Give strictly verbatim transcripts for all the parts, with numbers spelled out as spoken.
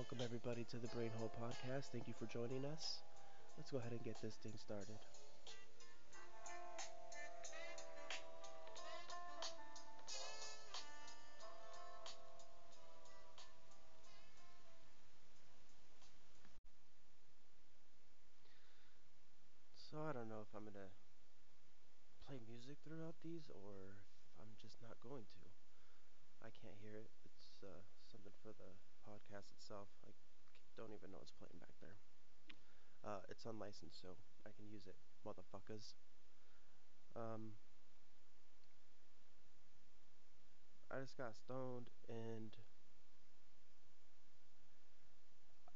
Welcome everybody to the Brain Hole Podcast. Thank you for joining us. Let's go ahead and get this thing started. So I don't know if I'm gonna play music throughout these or if I'm just not going to. I can't hear it. It's uh, something for the podcast itself. I don't even know what's playing back there. Uh, it's unlicensed, so I can use it, motherfuckers. Um, I just got stoned, and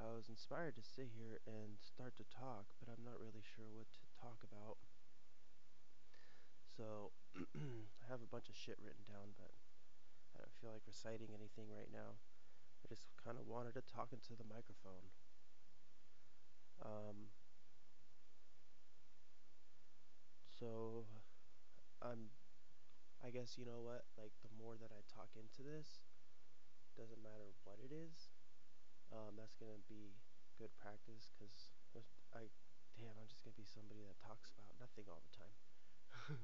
I was inspired to sit here and start to talk, but I'm not really sure what to talk about. So, I have a bunch of shit written down, but I don't feel like reciting anything right now. I just kind of wanted to talk into the microphone. Um, so, I'm, I guess you know what, like the more that I talk into this, doesn't matter what it is, um, that's going to be good practice, because I, damn, I'm just going to be somebody that talks about nothing all the time.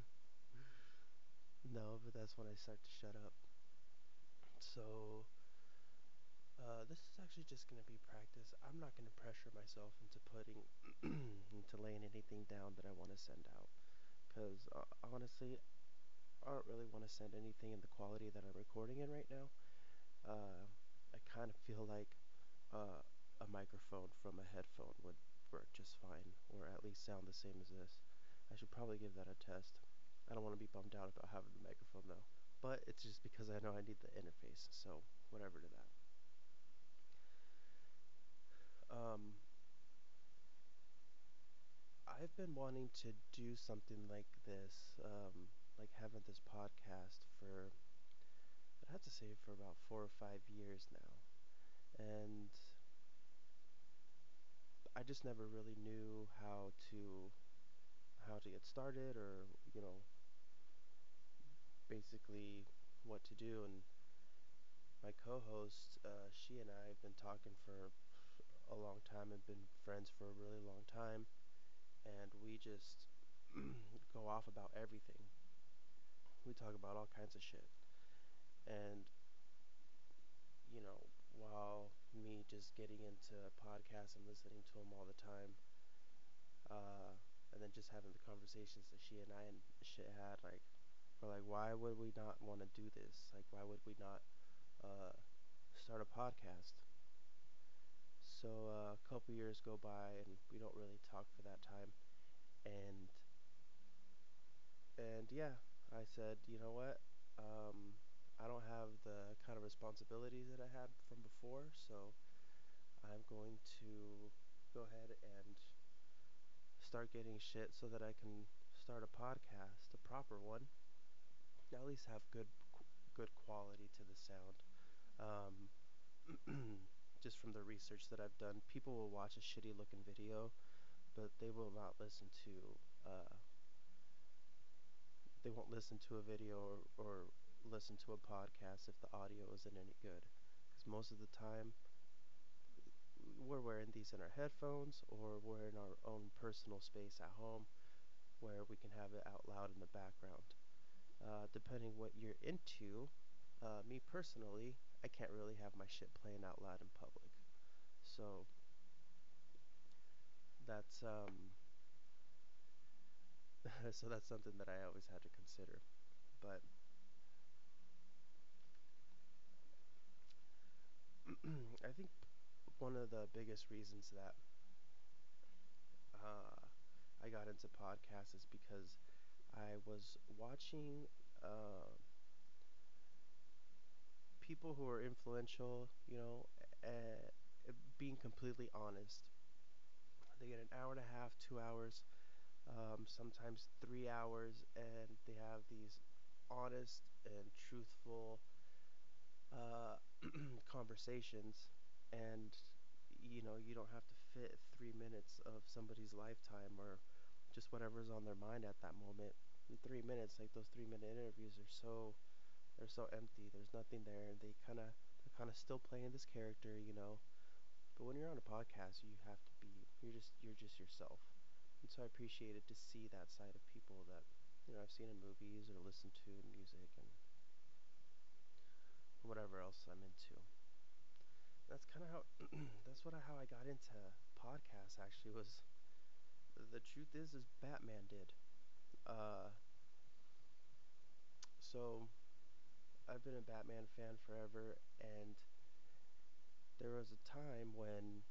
No, but that's when I start to shut up. So, Uh, this is actually just going to be practice. I'm not going to pressure myself into putting, into laying anything down that I want to send out. Because, uh, honestly, I don't really want to send anything in the quality that I'm recording in right now. Uh, I kind of feel like uh, a microphone from a headphone would work just fine. Or at least sound the same as this. I should probably give that a test. I don't want to be bummed out about having a microphone, though. But it's just because I know I need the interface. So, whatever to that. Um, I've been wanting to do something like this, um, like having this podcast for, I'd have to say for about four or five years now, and I just never really knew how to, how to get started, or, you know, basically what to do. And my co-host, uh, she and I have been talking for a long time and been friends for a really long time, and we just go off about everything. We talk about all kinds of shit, and you know, while me just getting into podcasts and listening to them all the time, uh, and then just having the conversations that she and I and shit had, like, we're like, why would we not want to do this? Like, why would we not uh, start a podcast? So uh, a couple years go by, and we don't really talk for that time, and and yeah, I said, you know what, um, I don't have the kind of responsibilities that I had from before, so I'm going to go ahead and start getting shit so that I can start a podcast, a proper one, at least have good good quality to the sound. Um, Just from the research that I've done, people will watch a shitty looking video, but they will not listen to, uh, they won't listen to a video or, or listen to a podcast if the audio isn't any good. Because most of the time, we're wearing these in our headphones, or we're in our own personal space at home, where we can have it out loud in the background. Uh, depending what you're into, uh, me personally, I can't really have my shit playing out loud in public, so that's um, so that's something that I always had to consider. But I think one of the biggest reasons that uh, I got into podcasts is because I was watching. Uh, people who are influential, you know, uh, being completely honest. They get an hour and a half, two hours, um, sometimes three hours, and they have these honest and truthful uh, conversations, and, you know, you don't have to fit three minutes of somebody's lifetime or just whatever's on their mind at that moment. In three minutes, like those three-minute interviews are so... They're so empty. There's nothing there. They kind of, they're kind of still playing this character, you know, But when you're on a podcast, you have to be, you're just, you're just yourself. And so I appreciated to see that side of people that, you know, I've seen in movies or listened to in music and whatever else I'm into. That's kind of how, that's what I, how I got into podcasts, actually, was, the truth is, is Batman did. Uh, so, I've been a Batman fan forever, and there was a time when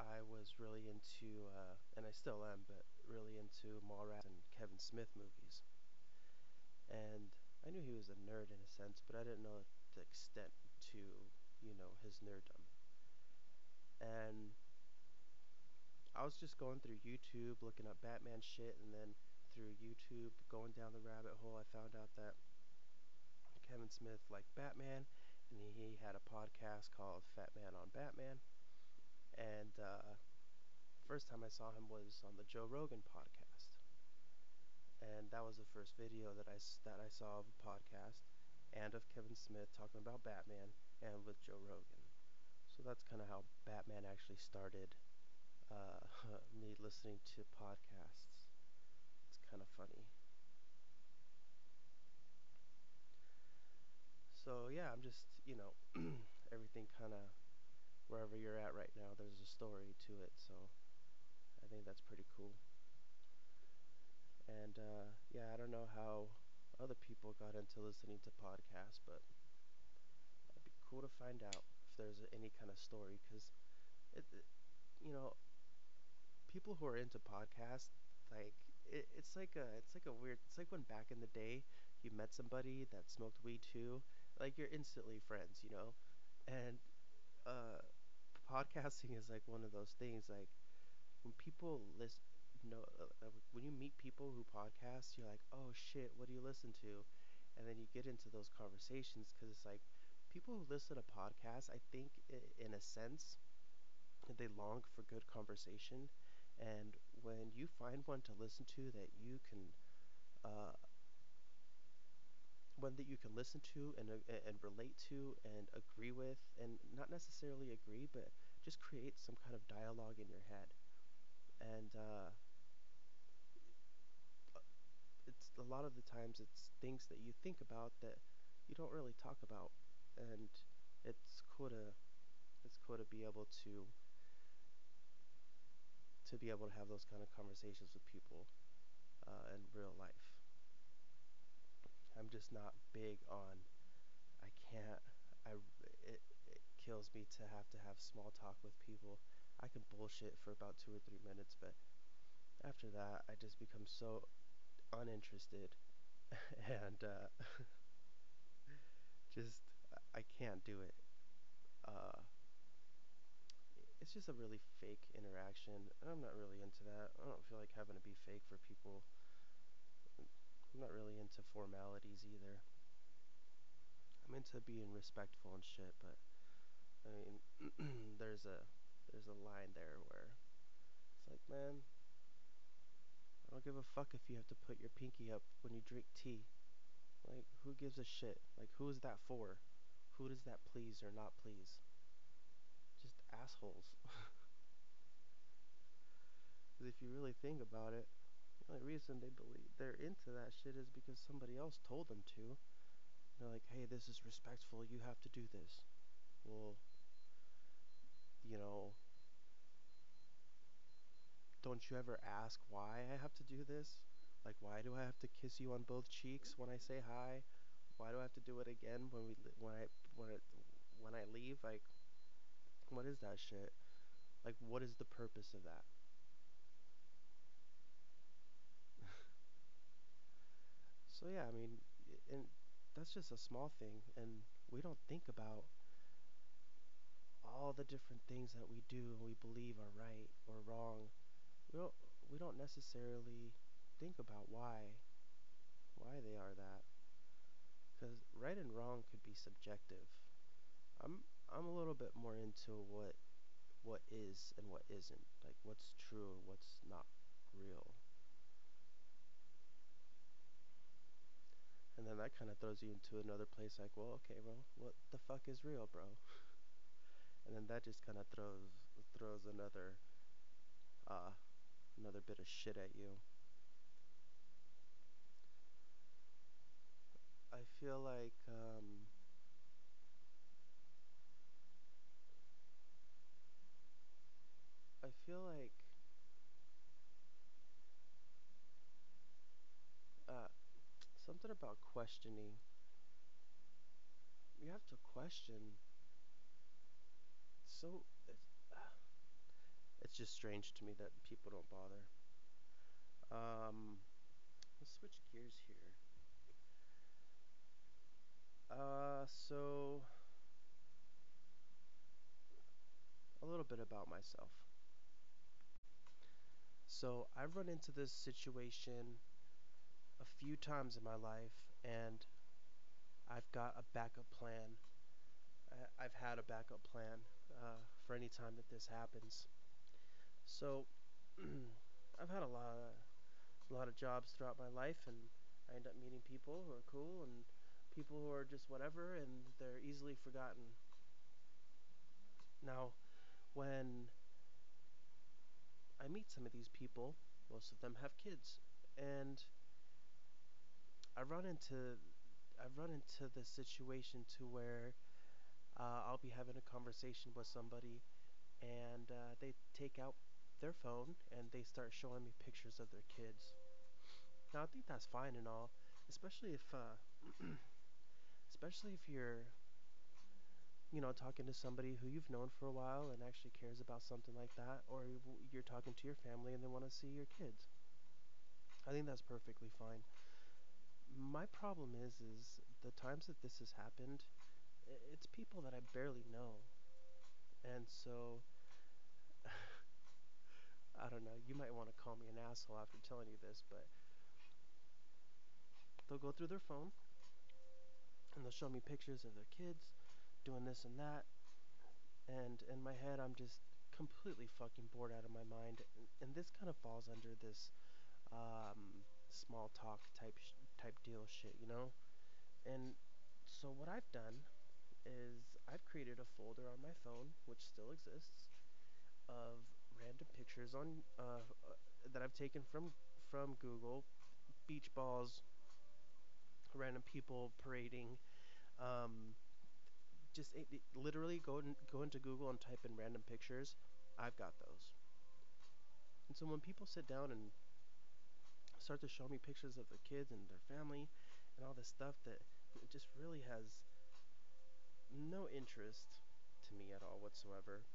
I was really into, uh, and I still am, but really into Mallrats and Kevin Smith movies. And I knew he was a nerd in a sense, but I didn't know the extent to, you know, his nerddom. And I was just going through YouTube, looking up Batman shit, and then through YouTube, going down the rabbit hole, I found out that Kevin Smith liked Batman, and he had a podcast called Fat Man on Batman. And uh, first time I saw him was on the Joe Rogan podcast, and that was the first video that I that I saw of a podcast and of Kevin Smith talking about Batman and with Joe Rogan. So that's kind of how Batman actually started. Uh, me listening to podcasts. It's kind of funny. So yeah, I'm just, you know, everything kind of, wherever you're at right now, there's a story to it, so I think that's pretty cool. And uh, yeah, I don't know how other people got into listening to podcasts, but it'd be cool to find out if there's any kind of story, because it, it, you know, people who are into podcasts, like it, it's like a it's like a weird it's like when back in the day you met somebody that smoked weed too, like you're instantly friends, you know. And uh, podcasting is like one of those things, like when people listen, you know, uh, when you meet people who podcast, you're like, oh shit, what do you listen to? And then you get into those conversations, because it's like people who listen to podcasts, I think I- in a sense, they long for good conversation. And when you find one to listen to that you can, uh, one that you can listen to and uh, and relate to and agree with, and not necessarily agree, but just create some kind of dialogue in your head. And uh, it's a lot of the times it's things that you think about that you don't really talk about, and it's cool to it's cool to be able to. to be able to have those kind of conversations with people uh, in real life. I'm just not big on, I can't, I, it, it kills me to have to have small talk with people. I can bullshit for about two or three minutes, but after that, I just become so uninterested, and uh, just, I can't do it. Uh, It's just a really fake interaction, and I'm not really into that. I don't feel like having to be fake for people. I'm not really into formalities either. I'm into being respectful and shit, but I mean, there's a there's a line there where it's like, man, I don't give a fuck if you have to put your pinky up when you drink tea. Like, who gives a shit? Like, who is that for? Who does that please or not please? Just assholes. Because if you really think about it, the only reason they believe they're into that shit is because somebody else told them to. They're like, hey, this is respectful, you have to do this. Well, you know, don't you ever ask why I have to do this? Like, why do I have to kiss you on both cheeks when I say hi? Why do I have to do it again when we when I when it, when I leave? Like, what is that shit? Like, what is the purpose of that? So yeah, I mean, and that's just a small thing, and we don't think about all the different things that we do and we believe are right or wrong. We don't we don't necessarily think about why why they are that, because right and wrong could be subjective. I'm I'm a little bit more into what what is and what isn't, like what's true and what's not real. And then that kind of throws you into another place, like, well, okay, well, what the fuck is real, bro? and then that just kind of throws throws another uh, another bit of shit at you. I feel like um, I feel like uh, something about questioning. You have to question. So it's, uh, it's just strange to me that people don't bother. Um, let's switch gears here. Uh, so a little bit about myself. So I've run into this situation a few times in my life, and I've got a backup plan. I, I've had a backup plan uh, for any time that this happens. So I've had a lot of a lot of jobs throughout my life, and I end up meeting people who are cool and people who are just whatever, and they're easily forgotten. Now, when I meet some of these people, most of them have kids, and I run into I've run into the situation to where uh, I'll be having a conversation with somebody, and uh, they take out their phone and they start showing me pictures of their kids. Now, I think that's fine and all, especially if uh, especially if you're you know talking to somebody who you've known for a while and actually cares about something like that, or you're talking to your family and they want to see your kids. I think that's perfectly fine. My problem is, is the times that this has happened, it's people that I barely know, and so I don't know. You might want to call me an asshole after telling you this, but they'll go through their phone and they'll show me pictures of their kids doing this and that, and in my head I'm just completely fucking bored out of my mind, and, and this kind of falls under this um, small talk type sh type deal shit, you know. And so what I've done is I've created a folder on my phone, which still exists, of random pictures on uh, uh, that I've taken from from Google, beach balls, random people parading, um, just it, it literally go in, go into Google and type in random pictures. I've got those. And so when people sit down and start to show me pictures of their kids and their family and all this stuff that it just really has no interest to me at all whatsoever,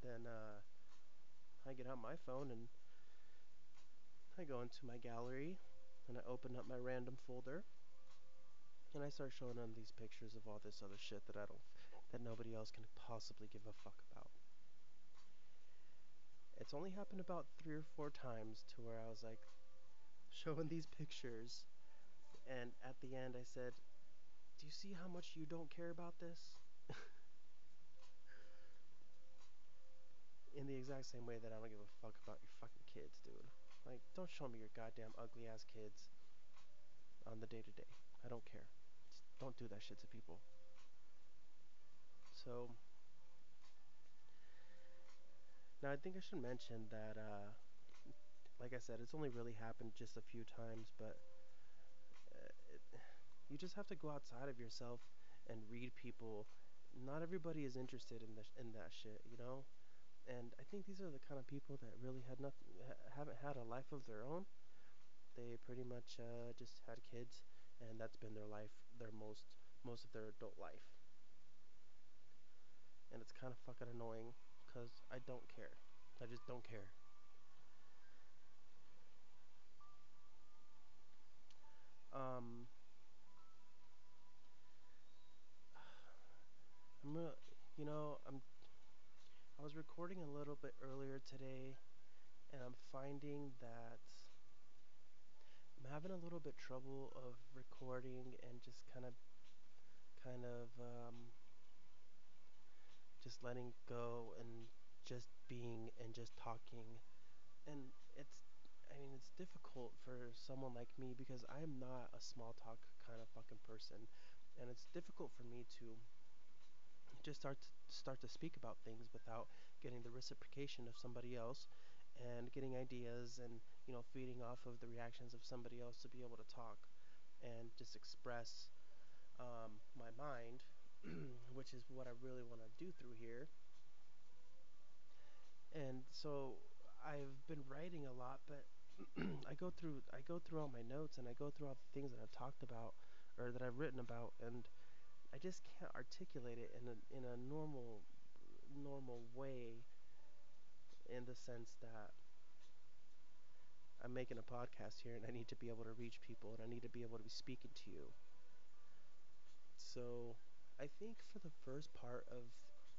then uh, I get out my phone and I go into my gallery and I open up my random folder and I start showing them these pictures of all this other shit that I don't that nobody else can possibly give a fuck about. It's only happened about three or four times to where I was like showing these pictures, and at the end I said, "Do you see how much you don't care about this?" In the exact same way that I don't give a fuck about your fucking kids, dude. Like, don't show me your goddamn ugly ass kids on the day to day. I don't care. Just don't do that shit to people. So now I think I should mention that, uh, like I said, it's only really happened just a few times, but uh, it, you just have to go outside of yourself and read people. Not everybody is interested in this, in that shit, you know. And I think these are the kind of people that really had nothing, ha haven't had a life of their own. They pretty much uh, just had kids, and that's been their life, their most most of their adult life. And it's kind of fucking annoying. Because I don't care. I just don't care. Um, I'm gonna, you know, I'm. I was recording a little bit earlier today, and I'm finding that I'm having a little bit trouble of recording and just kind of, kind of. Um, just letting go and just being and just talking, and it's I mean it's difficult for someone like me because I'm not a small talk kind of fucking person, and it's difficult for me to just start to, start to speak about things without getting the reciprocation of somebody else, and getting ideas and, you know, feeding off of the reactions of somebody else to be able to talk and just express um, my mind, which is what I really want to do through here. And so I've been writing a lot, but I go through I go through all my notes, and I go through all the things that I've talked about or that I've written about, and I just can't articulate it in a in a normal normal way, in the sense that I'm making a podcast here and I need to be able to reach people and I need to be able to be speaking to you. So I think for the first part of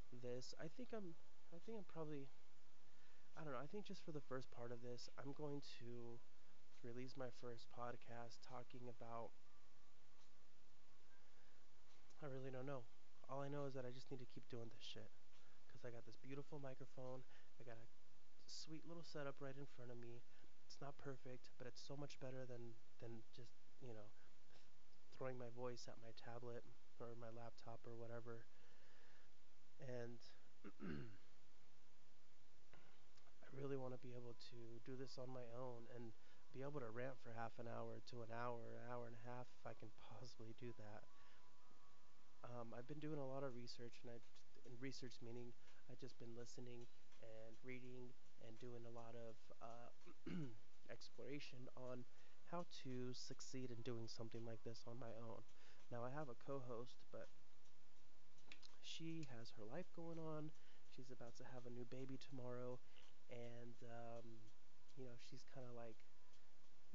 this, I think I'm I think I'm probably I don't know, I think just for the first part of this, I'm going to release my first podcast talking about, I really don't know. All I know is that I just need to keep doing this shit, because I got this beautiful microphone, I got a sweet little setup right in front of me. It's not perfect, but it's so much better than, than just, you know, throwing my voice at my tablet or my laptop or whatever. And I really want to be able to do this on my own and be able to rant for half an hour to an hour, an hour and a half, if I can possibly do that. Um, I've been doing a lot of research, and I, in research meaning I've just been listening and reading and doing a lot of uh, exploration on how to succeed in doing something like this on my own. Now, I have a co-host, but she has her life going on. She's about to have a new baby tomorrow, and um, you know, she's kind of like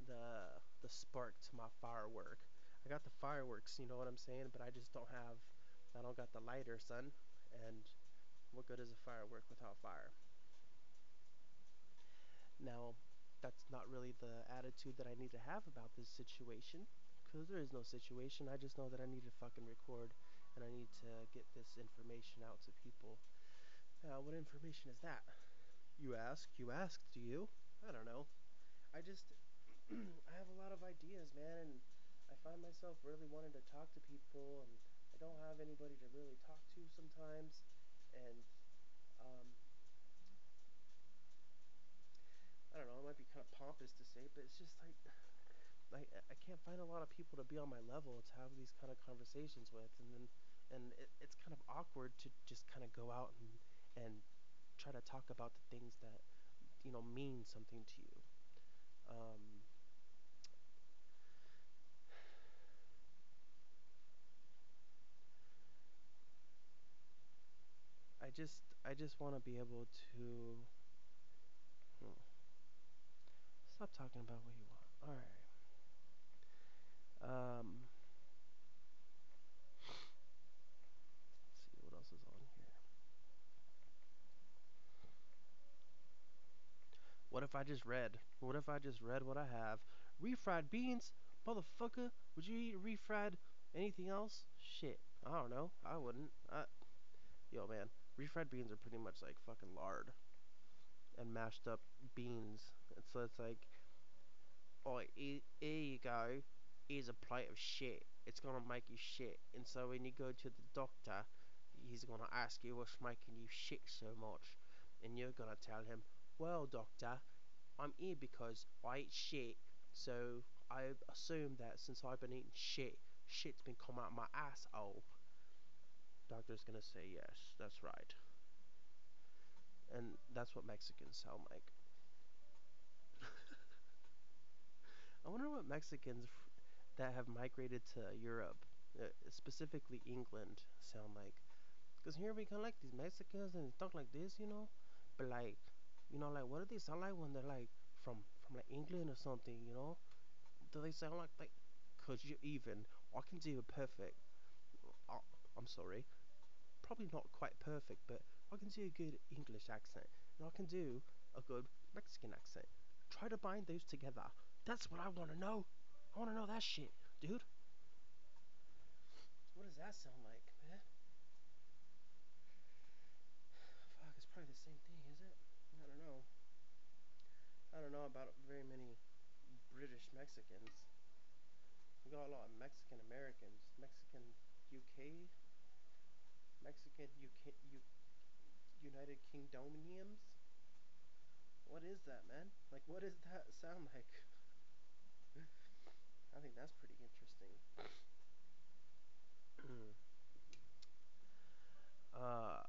the the spark to my firework. I got the fireworks, you know what I'm saying, but I just don't have, I don't got the lighter, son. And what good is a firework without fire? Now, that's not really the attitude that I need to have about this situation, because there is no situation. I just know that I need to fucking record, and I need to get this information out to people. Now, what information is that? You ask, you ask, do you? I don't know. I just, I have a lot of ideas, man, and I find myself really wanting to talk to people, and I don't have anybody to really talk to sometimes, and, um, I don't know, it might be kind of pompous to say, but it's just like, like, I can't find a lot of people to be on my level to have these kind of conversations with, and then, and it, it's kind of awkward to just kind of go out and, and try to talk about the things that, you know, mean something to you. Um, I just, I just want to be able to, hmm. stop talking about what you want, alright, um, let's see what else is on here. What if I just read, what if I just read what I have? Refried beans, motherfucker, would you eat refried anything else? Shit, I don't know, I wouldn't, I, yo man. Refried beans are pretty much like fucking lard and mashed up beans. And so it's like, oh, here you go. Here's a plate of shit. It's gonna make you shit. And so when you go to the doctor, he's gonna ask you what's making you shit so much. And you're gonna tell him, well, doctor, I'm here because I eat shit. So I assume that since I've been eating shit, shit's been coming out of my asshole. Doctor's gonna say yes, that's right. And that's what Mexicans sound like. I wonder what Mexicans f that have migrated to Europe, uh, specifically England, sound like. Because here we kind of like these Mexicans and they talk like this, you know? But like, you know, like what do they sound like when they're like from, from like England or something, you know? Do they sound like, like, cause you're even, I can do it perfect. I, I'm sorry. Probably not quite perfect, but I can do a good English accent, and I can do a good Mexican accent. Try to bind those together. That's what I want to know. I want to know that shit, dude. What does that sound like, man? Fuck, it's probably the same thing, is it? I don't know. I don't know about very many British Mexicans. We got a lot of Mexican Americans, Mexican U K Mexican UK, U, United Kingdomians? What is that, man? Like, what does that sound like? I think that's pretty interesting. uh,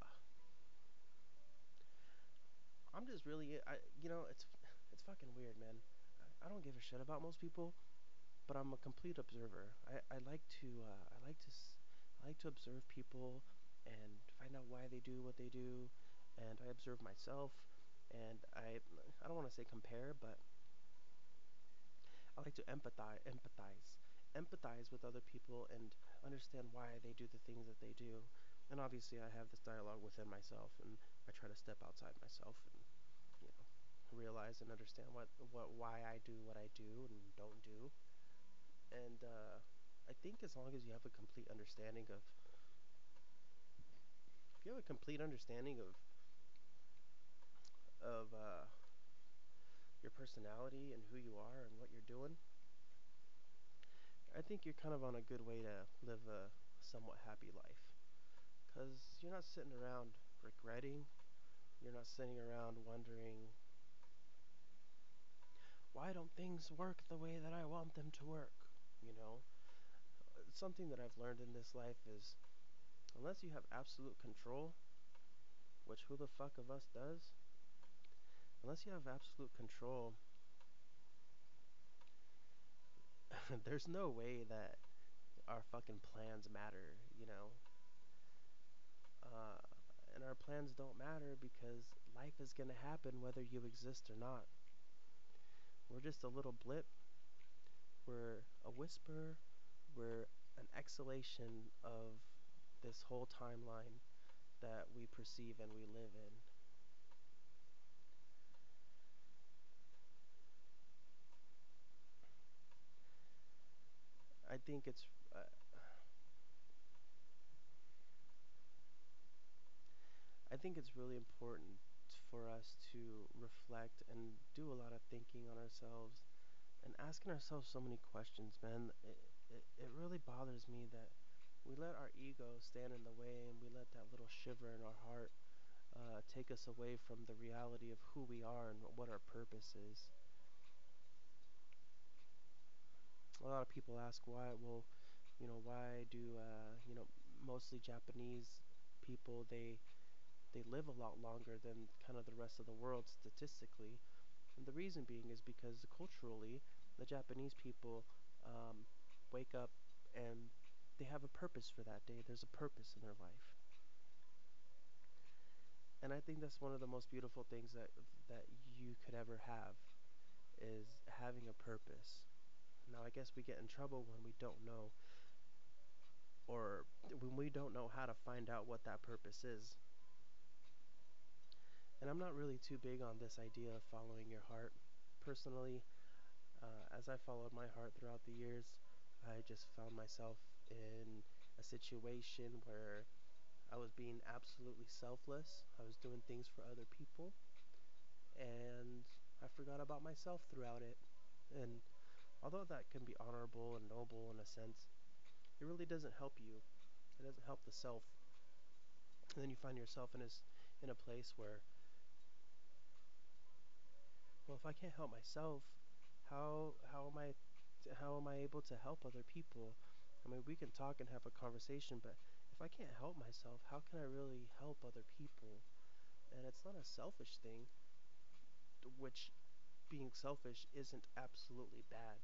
I'm just really, I, you know, it's it's fucking weird, man. I, I don't give a shit about most people, but I'm a complete observer. I, I like to, uh, I like to, s I like to observe people and find out why they do what they do, and I observe myself, and I, I don't want to say compare, but I like to empathize, empathize, empathize with other people and understand why they do the things that they do. And obviously, I have this dialogue within myself, and I try to step outside myself and, you know, realize and understand what, what, why I do what I do and don't do. And uh, I think as long as you have a complete understanding of, if you have a complete understanding of, of uh, your personality and who you are and what you're doing, I think you're kind of on a good way to live a somewhat happy life. Because you're not sitting around regretting, you're not sitting around wondering, why don't things work the way that I want them to work, you know? Something that I've learned in this life is, unless you have absolute control, which who the fuck of us does, unless you have absolute control, there's no way that our fucking plans matter, you know? Uh, and our plans don't matter because life is going to happen whether you exist or not. We're just a little blip. We're a whisper. We're an exhalation of this whole timeline that we perceive and we live in. I think it's... Uh, I think it's really important for us to reflect and do a lot of thinking on ourselves and asking ourselves so many questions, man. It, it, it really bothers me that we let our ego stand in the way and we let that little shiver in our heart uh, take us away from the reality of who we are and what our purpose is. A lot of people ask why, well, you know, why do, uh, you know, mostly Japanese people, they... they live a lot longer than kind of the rest of the world statistically, and the reason being is because culturally the Japanese people um, wake up and they have a purpose for that day. There's a purpose in their life, and I think that's one of the most beautiful things that that you could ever have, is having a purpose. Now I guess we get in trouble when we don't know, or when we don't know how to find out what that purpose is. And I'm not really too big on this idea of following your heart. Personally, uh, as I followed my heart throughout the years, I just found myself in a situation where I was being absolutely selfless. I was doing things for other people, and I forgot about myself throughout it. And although that can be honorable and noble in a sense, it really doesn't help you. It doesn't help the self. And then you find yourself in a, in a place where, well, if I can't help myself, how how am I how am I able to help other people? I mean, we can talk and have a conversation, but if I can't help myself, how can I really help other people? And it's not a selfish thing, which being selfish isn't absolutely bad.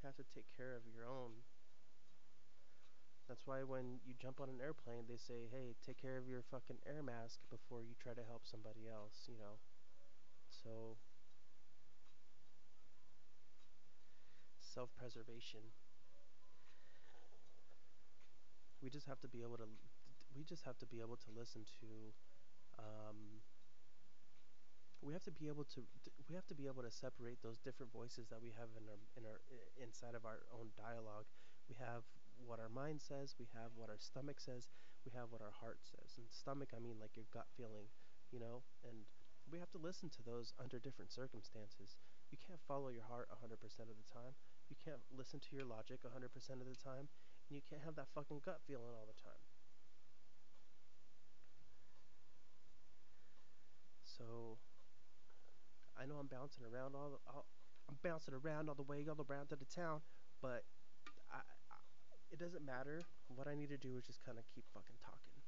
You have to take care of your own. That's why when you jump on an airplane, they say, hey, take care of your fucking air mask before you try to help somebody else, you know? So, self-preservation. We just have to be able to, we just have to be able to listen to, um, we have to be able to, we have to be able to separate those different voices that we have in our, in our, inside of our own dialogue. We have what our mind says, we have what our stomach says, we have what our heart says. And stomach, I mean like your gut feeling, you know? And we have to listen to those under different circumstances. You can't follow your heart one hundred percent of the time. You can't listen to your logic one hundred percent of the time. And you can't have that fucking gut feeling all the time. So I know I'm bouncing around all the, all, I'm bouncing around all the way, all around to the town, but I, I, it doesn't matter. What I need to do is just kind of keep fucking talking.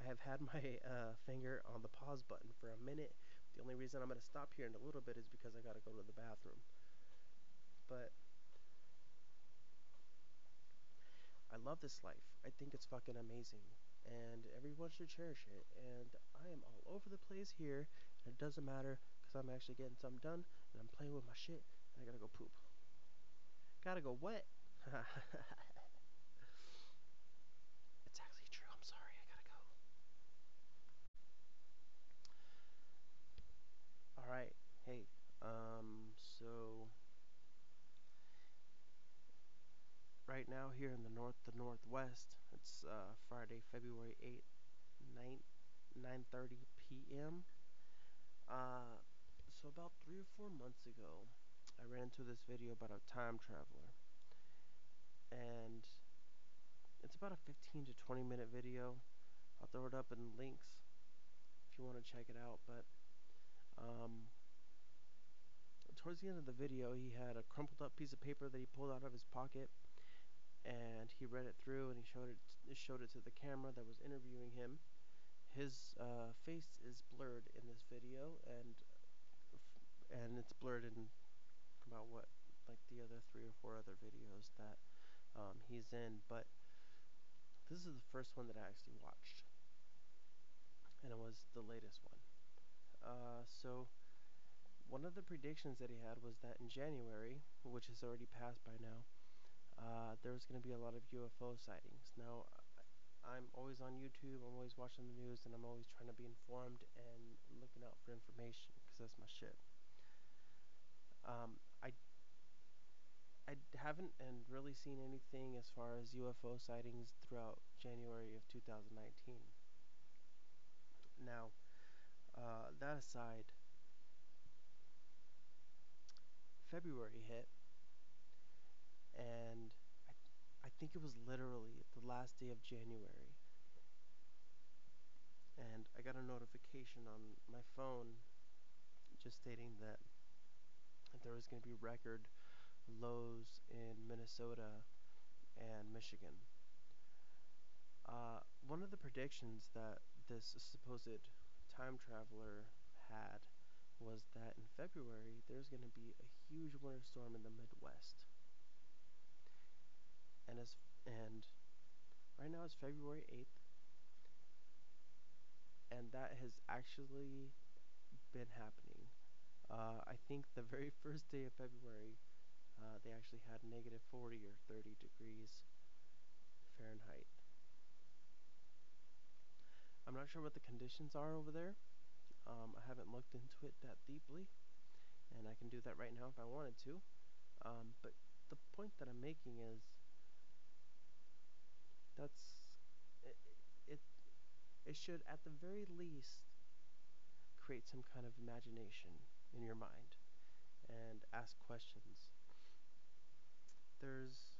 I have had my uh, finger on the pause button for a minute. The only reason I'm going to stop here in a little bit is because I got to go to the bathroom. But I love this life. I think it's fucking amazing. And everyone should cherish it. And I am all over the place here. And it doesn't matter because I'm actually getting something done. And I'm playing with my shit. And I got to go poop. Gotta go what? It's actually true. I'm sorry. I gotta go. Alright. Hey. Um. So. Right now here in the north, the northwest, it's uh, Friday, February eighth, nine thirty p m Uh, so about three or four months ago, I ran into this video about a time traveler, and it's about a fifteen to twenty minute video. I'll throw it up in links if you want to check it out. But um, towards the end of the video, he had a crumpled up piece of paper that he pulled out of his pocket. And he read it through, and he showed it showed it to the camera that was interviewing him. His uh, face is blurred in this video, and f and it's blurred in about what, like the other three or four other videos that um, he's in. But this is the first one that I actually watched, and it was the latest one. Uh, so one of the predictions that he had was that in January, which has already passed by now, Uh, there was going to be a lot of U F O sightings. Now, I'm always on YouTube, I'm always watching the news, and I'm always trying to be informed and looking out for information, because that's my shit. Um, I, I haven't and really seen anything as far as U F O sightings throughout January of two thousand nineteen. Now, uh, that aside, February hit. And I, th I think it was literally the last day of January, and I got a notification on my phone just stating that there was going to be record lows in Minnesota and Michigan. Uh, one of the predictions that this supposed time traveler had was that in February there's going to be a huge winter storm in the Midwest. And, as, and right now it's February eighth, and that has actually been happening. Uh, I think the very first day of February, uh, they actually had negative forty or thirty degrees Fahrenheit. I'm not sure what the conditions are over there. Um, I haven't looked into it that deeply, and I can do that right now if I wanted to. Um, but the point that I'm making is, That's it, it. It should, at the very least, create some kind of imagination in your mind and ask questions. There's,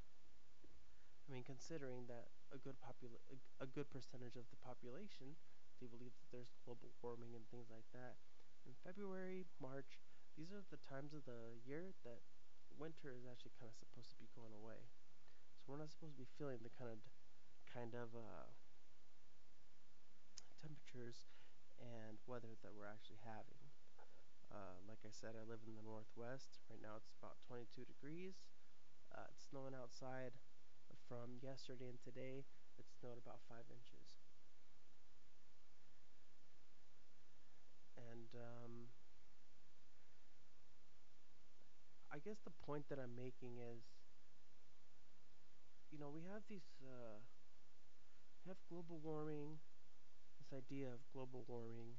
I mean, considering that a good popula a, a good percentage of the population, they believe that there's global warming and things like that. In February, March, these are the times of the year that winter is actually kind of supposed to be going away. So we're not supposed to be feeling the kind of kind of uh, temperatures and weather that we're actually having. Uh, like I said, I live in the northwest. Right now it's about twenty-two degrees. Uh, it's snowing outside. From yesterday and today, it snowed about five inches. And um, I guess the point that I'm making is, you know, we have these uh, We have global warming, this idea of global warming,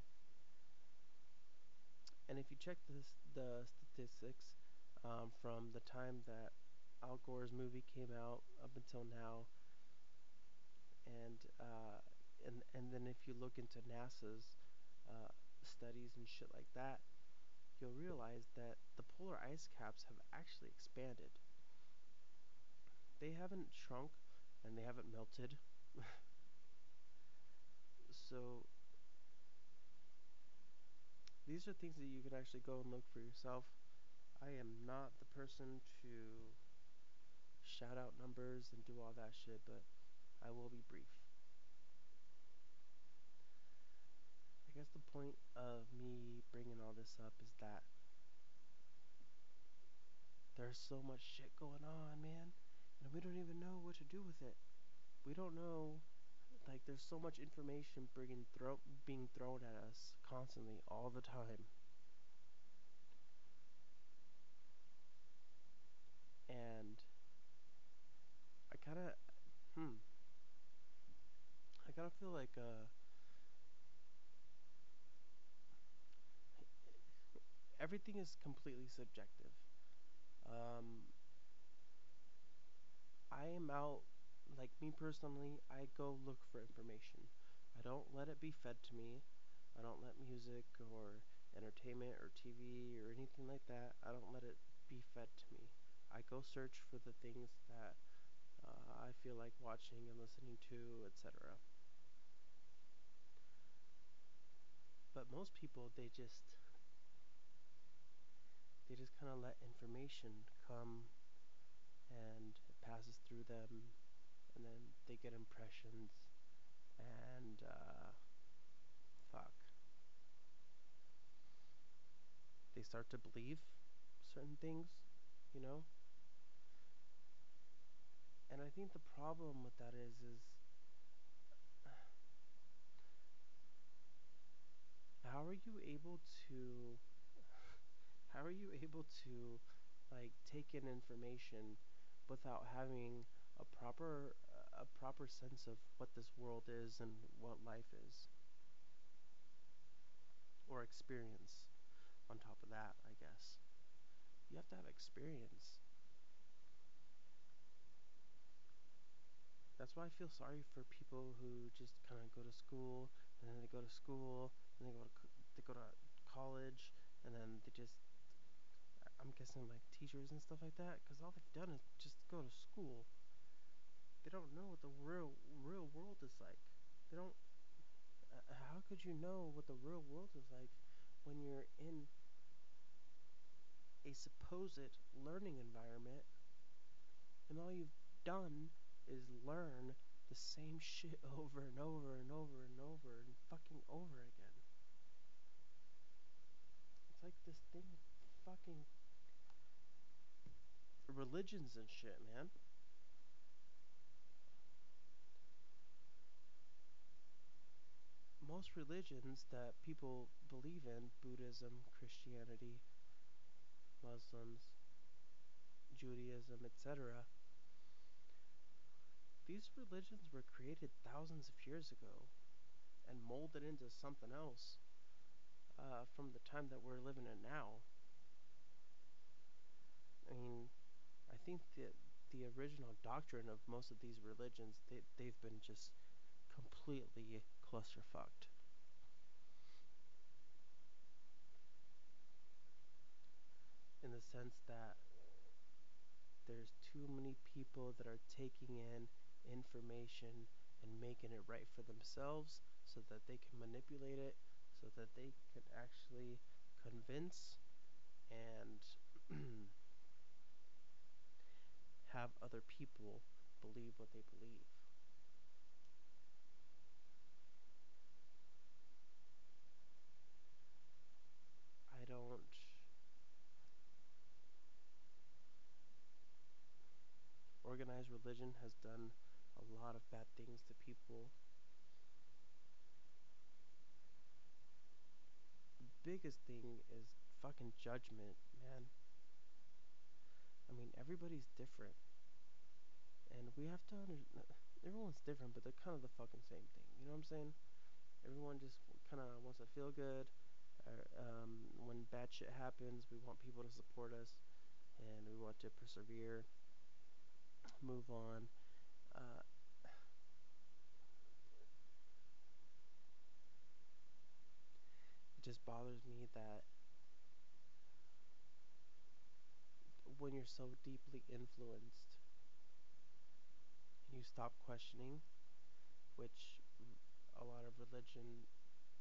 and if you check this, the statistics um, from the time that Al Gore's movie came out up until now, and uh, and and then if you look into NASA's uh, studies and shit like that, you'll realize that the polar ice caps have actually expanded. They haven't shrunk. and they haven't melted. So these are things that you can actually go and look for yourself. I am not the person to shout out numbers and do all that shit, but I will be brief. I guess the point of me bringing all this up is that there's so much shit going on, man, and we don't even know what to do with it. We don't know, like, there's so much information bringing thro- being thrown at us constantly, all the time. And I kind of, hmm, I kind of feel like, uh, everything is completely subjective. Um, I am out, like me personally, I go look for information. I don't let it be fed to me. I don't let music or entertainment or T V or anything like that, I don't let it be fed to me. I go search for the things that uh, I feel like watching and listening to, et cetera. But most people, they just they just kind of let information come and it passes through them, and then they get impressions, and uh, fuck. They start to believe certain things, you know? And I think the problem with that is, is how are you able to, how are you able to, like, take in information without having a proper, a proper sense of what this world is and what life is, or experience? On top of that, I guess, you have to have experience. That's why I feel sorry for people who just kind of go to school, and then they go to school, and they go to co they go to college, and then they just, I'm guessing like teachers and stuff like that, because all they've done is just go to school. They don't know what the real real world is like. They don't. Uh, how could you know what the real world is like when you're in a supposed learning environment, and all you've done is learn the same shit over and over and over and over and fucking over again? It's like this thing with fucking religions and shit, man. Most religions that people believe in, Buddhism, Christianity, Muslims, Judaism, et cetera, these religions were created thousands of years ago and molded into something else uh, from the time that we're living in now. I mean, I think that the original doctrine of most of these religions, they, they've been just completely clusterfucked. In the sense that there's too many people that are taking in information and making it right for themselves so that they can manipulate it, so that they can actually convince and have other people believe what they believe. I don't Organized religion has done a lot of bad things to people. The biggest thing is fucking judgment, man. I mean, everybody's different, and we have to understand everyone's different, but they're kind of the fucking same thing. You know what I'm saying? Everyone just kind of wants to feel good. Or, um, when bad shit happens, we want people to support us, and we want to persevere. Move on. Uh, it just bothers me that when you're so deeply influenced, you stop questioning, which a lot of religion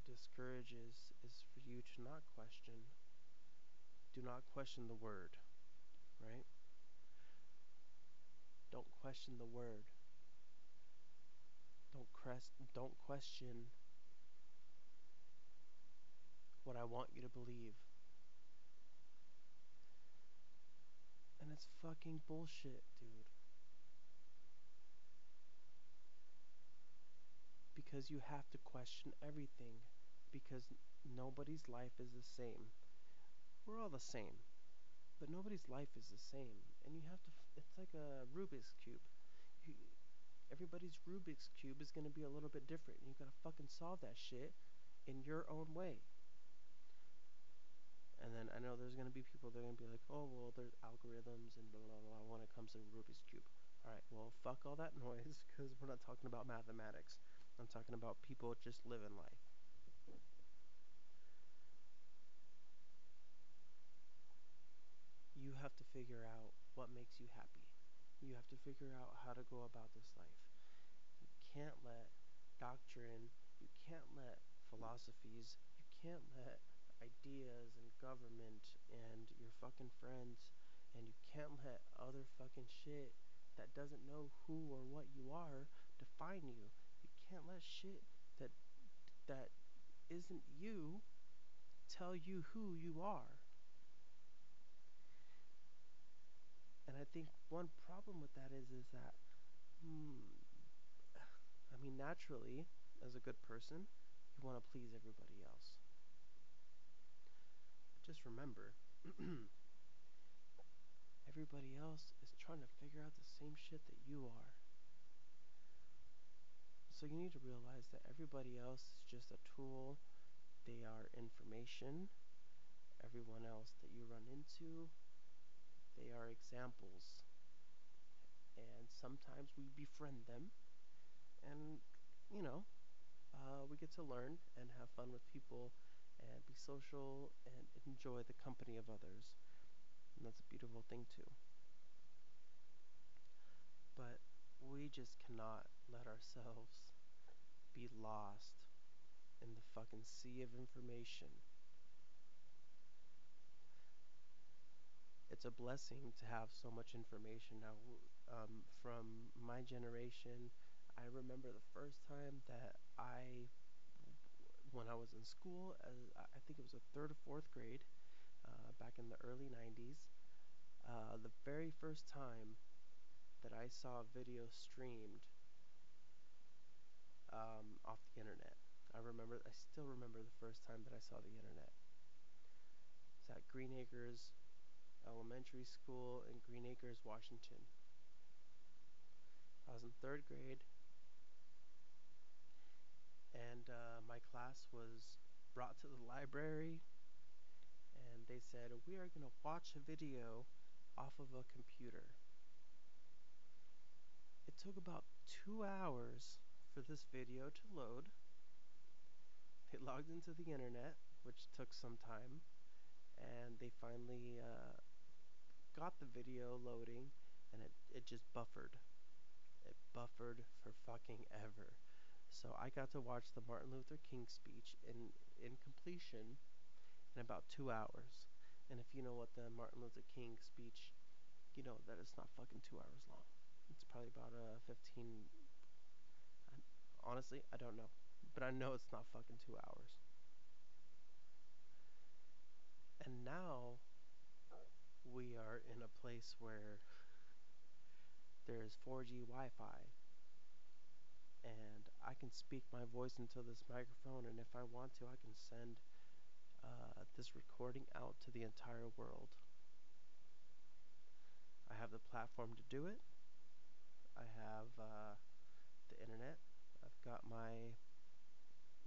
discourages, is for you to not question. Do not question the word, right? Don't question the word. Don't crest, don't question what I want you to believe. And it's fucking bullshit, dude. Because you have to question everything. Because nobody's life is the same. We're all the same. But nobody's life is the same. And you have to... F it's like a Rubik's Cube. You, everybody's Rubik's Cube is going to be a little bit different. And you got to fucking solve that shit in your own way. And then I know there's going to be people that are going to be like, oh, well, there's algorithms and blah, blah, blah, when it comes to Rubik's Cube. Alright, well, fuck all that noise, because we're not talking about mathematics. I'm talking about people just living life. You have to figure out what makes you happy. You have to figure out how to go about this life. You can't let doctrine, you can't let philosophies, you can't let ideas and government and your fucking friends, and you can't let other fucking shit that doesn't know who or what you are define you. You can't let shit that that isn't you tell you who you are. And I think one problem with that is is that hmm, I mean, naturally, as a good person, you want to please everybody else. Just remember, everybody else is trying to figure out the same shit that you are. So you need to realize that everybody else is just a tool. They are information. Everyone else that you run into, they are examples. And sometimes we befriend them. And, you know, uh, we get to learn and have fun with people, and be social, and enjoy the company of others. And that's a beautiful thing too. But we just cannot let ourselves be lost in the fucking sea of information. It's a blessing to have so much information now. Um, from my generation, I remember the first time that I when I was in school, as I think it was a third or fourth grade, uh, back in the early nineties, uh, the very first time that I saw a video streamed um, off the internet. I remember, I still remember the first time that I saw the internet. It's at Green Acres Elementary School in Green Acres, Washington. I was in third grade. And uh, my class was brought to the library, and they said, we are going to watch a video off of a computer. It took about two hours for this video to load. They logged into the internet, which took some time, and they finally uh, got the video loading, and it, it just buffered. It buffered for fucking ever. So I got to watch the Martin Luther King speech in, in completion in about two hours. And if you know what the Martin Luther King speech, you know that it's not fucking two hours long. It's probably about uh, fifteen... I, honestly, I don't know. But I know it's not fucking two hours. And now we are in a place where there's four G Wi-Fi. And I can speak my voice into this microphone, and if I want to, I can send uh, this recording out to the entire world. I have the platform to do it. I have uh, the internet. I've got my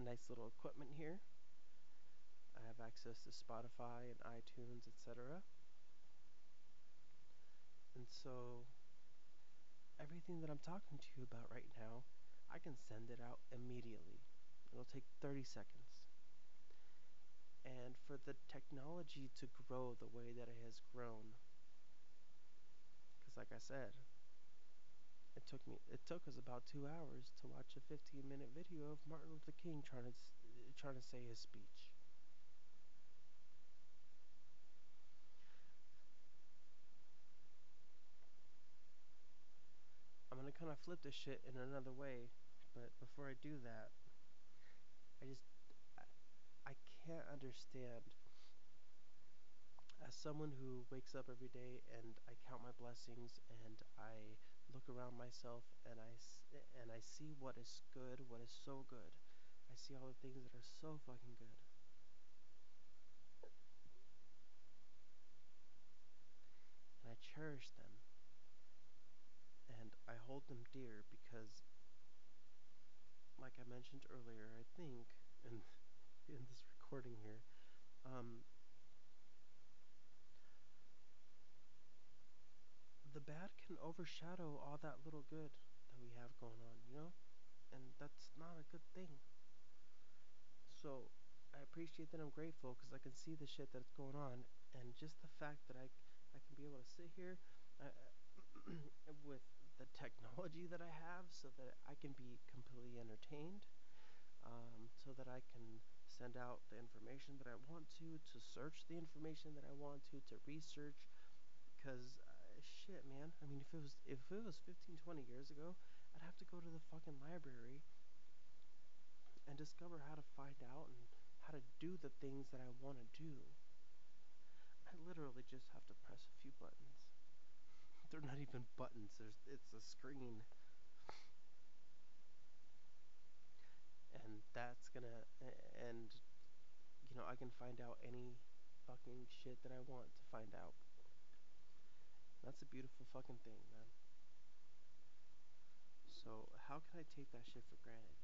nice little equipment here. I have access to Spotify and iTunes, et cetera. And so everything that I'm talking to you about right now, I can send it out immediately. It'll take thirty seconds. And for the technology to grow the way that it has grown, because like I said, It took me. It took us about two hours to watch a fifteen-minute video of Martin Luther King trying to uh, trying to say his speech. I'm gonna kind of flip this shit in another way, but before I do that, I just I, I can't understand. As someone who wakes up every day and I count my blessings and I look around myself and I, s and I see what is good, what is so good. I see all the things that are so fucking good. And I cherish them. And I hold them dear because, like I mentioned earlier, I think, in, in this recording here, um... the bad can overshadow all that little good that we have going on, you know? And that's not a good thing. So, I appreciate that. I'm grateful because I can see the shit that's going on, and just the fact that I, I can be able to sit here uh, with the technology that I have so that I can be completely entertained, um, so that I can send out the information that I want to, to search the information that I want to, to research, because... Uh, shit, man. I mean, if it was if it was fifteen, twenty years ago, I'd have to go to the fucking library and discover how to find out and how to do the things that I want to do. I literally just have to press a few buttons. They're not even buttons. There's it's a screen, and that's gonna and you know I can find out any fucking shit that I want to find out. That's a beautiful fucking thing, man. So, how can I take that shit for granted?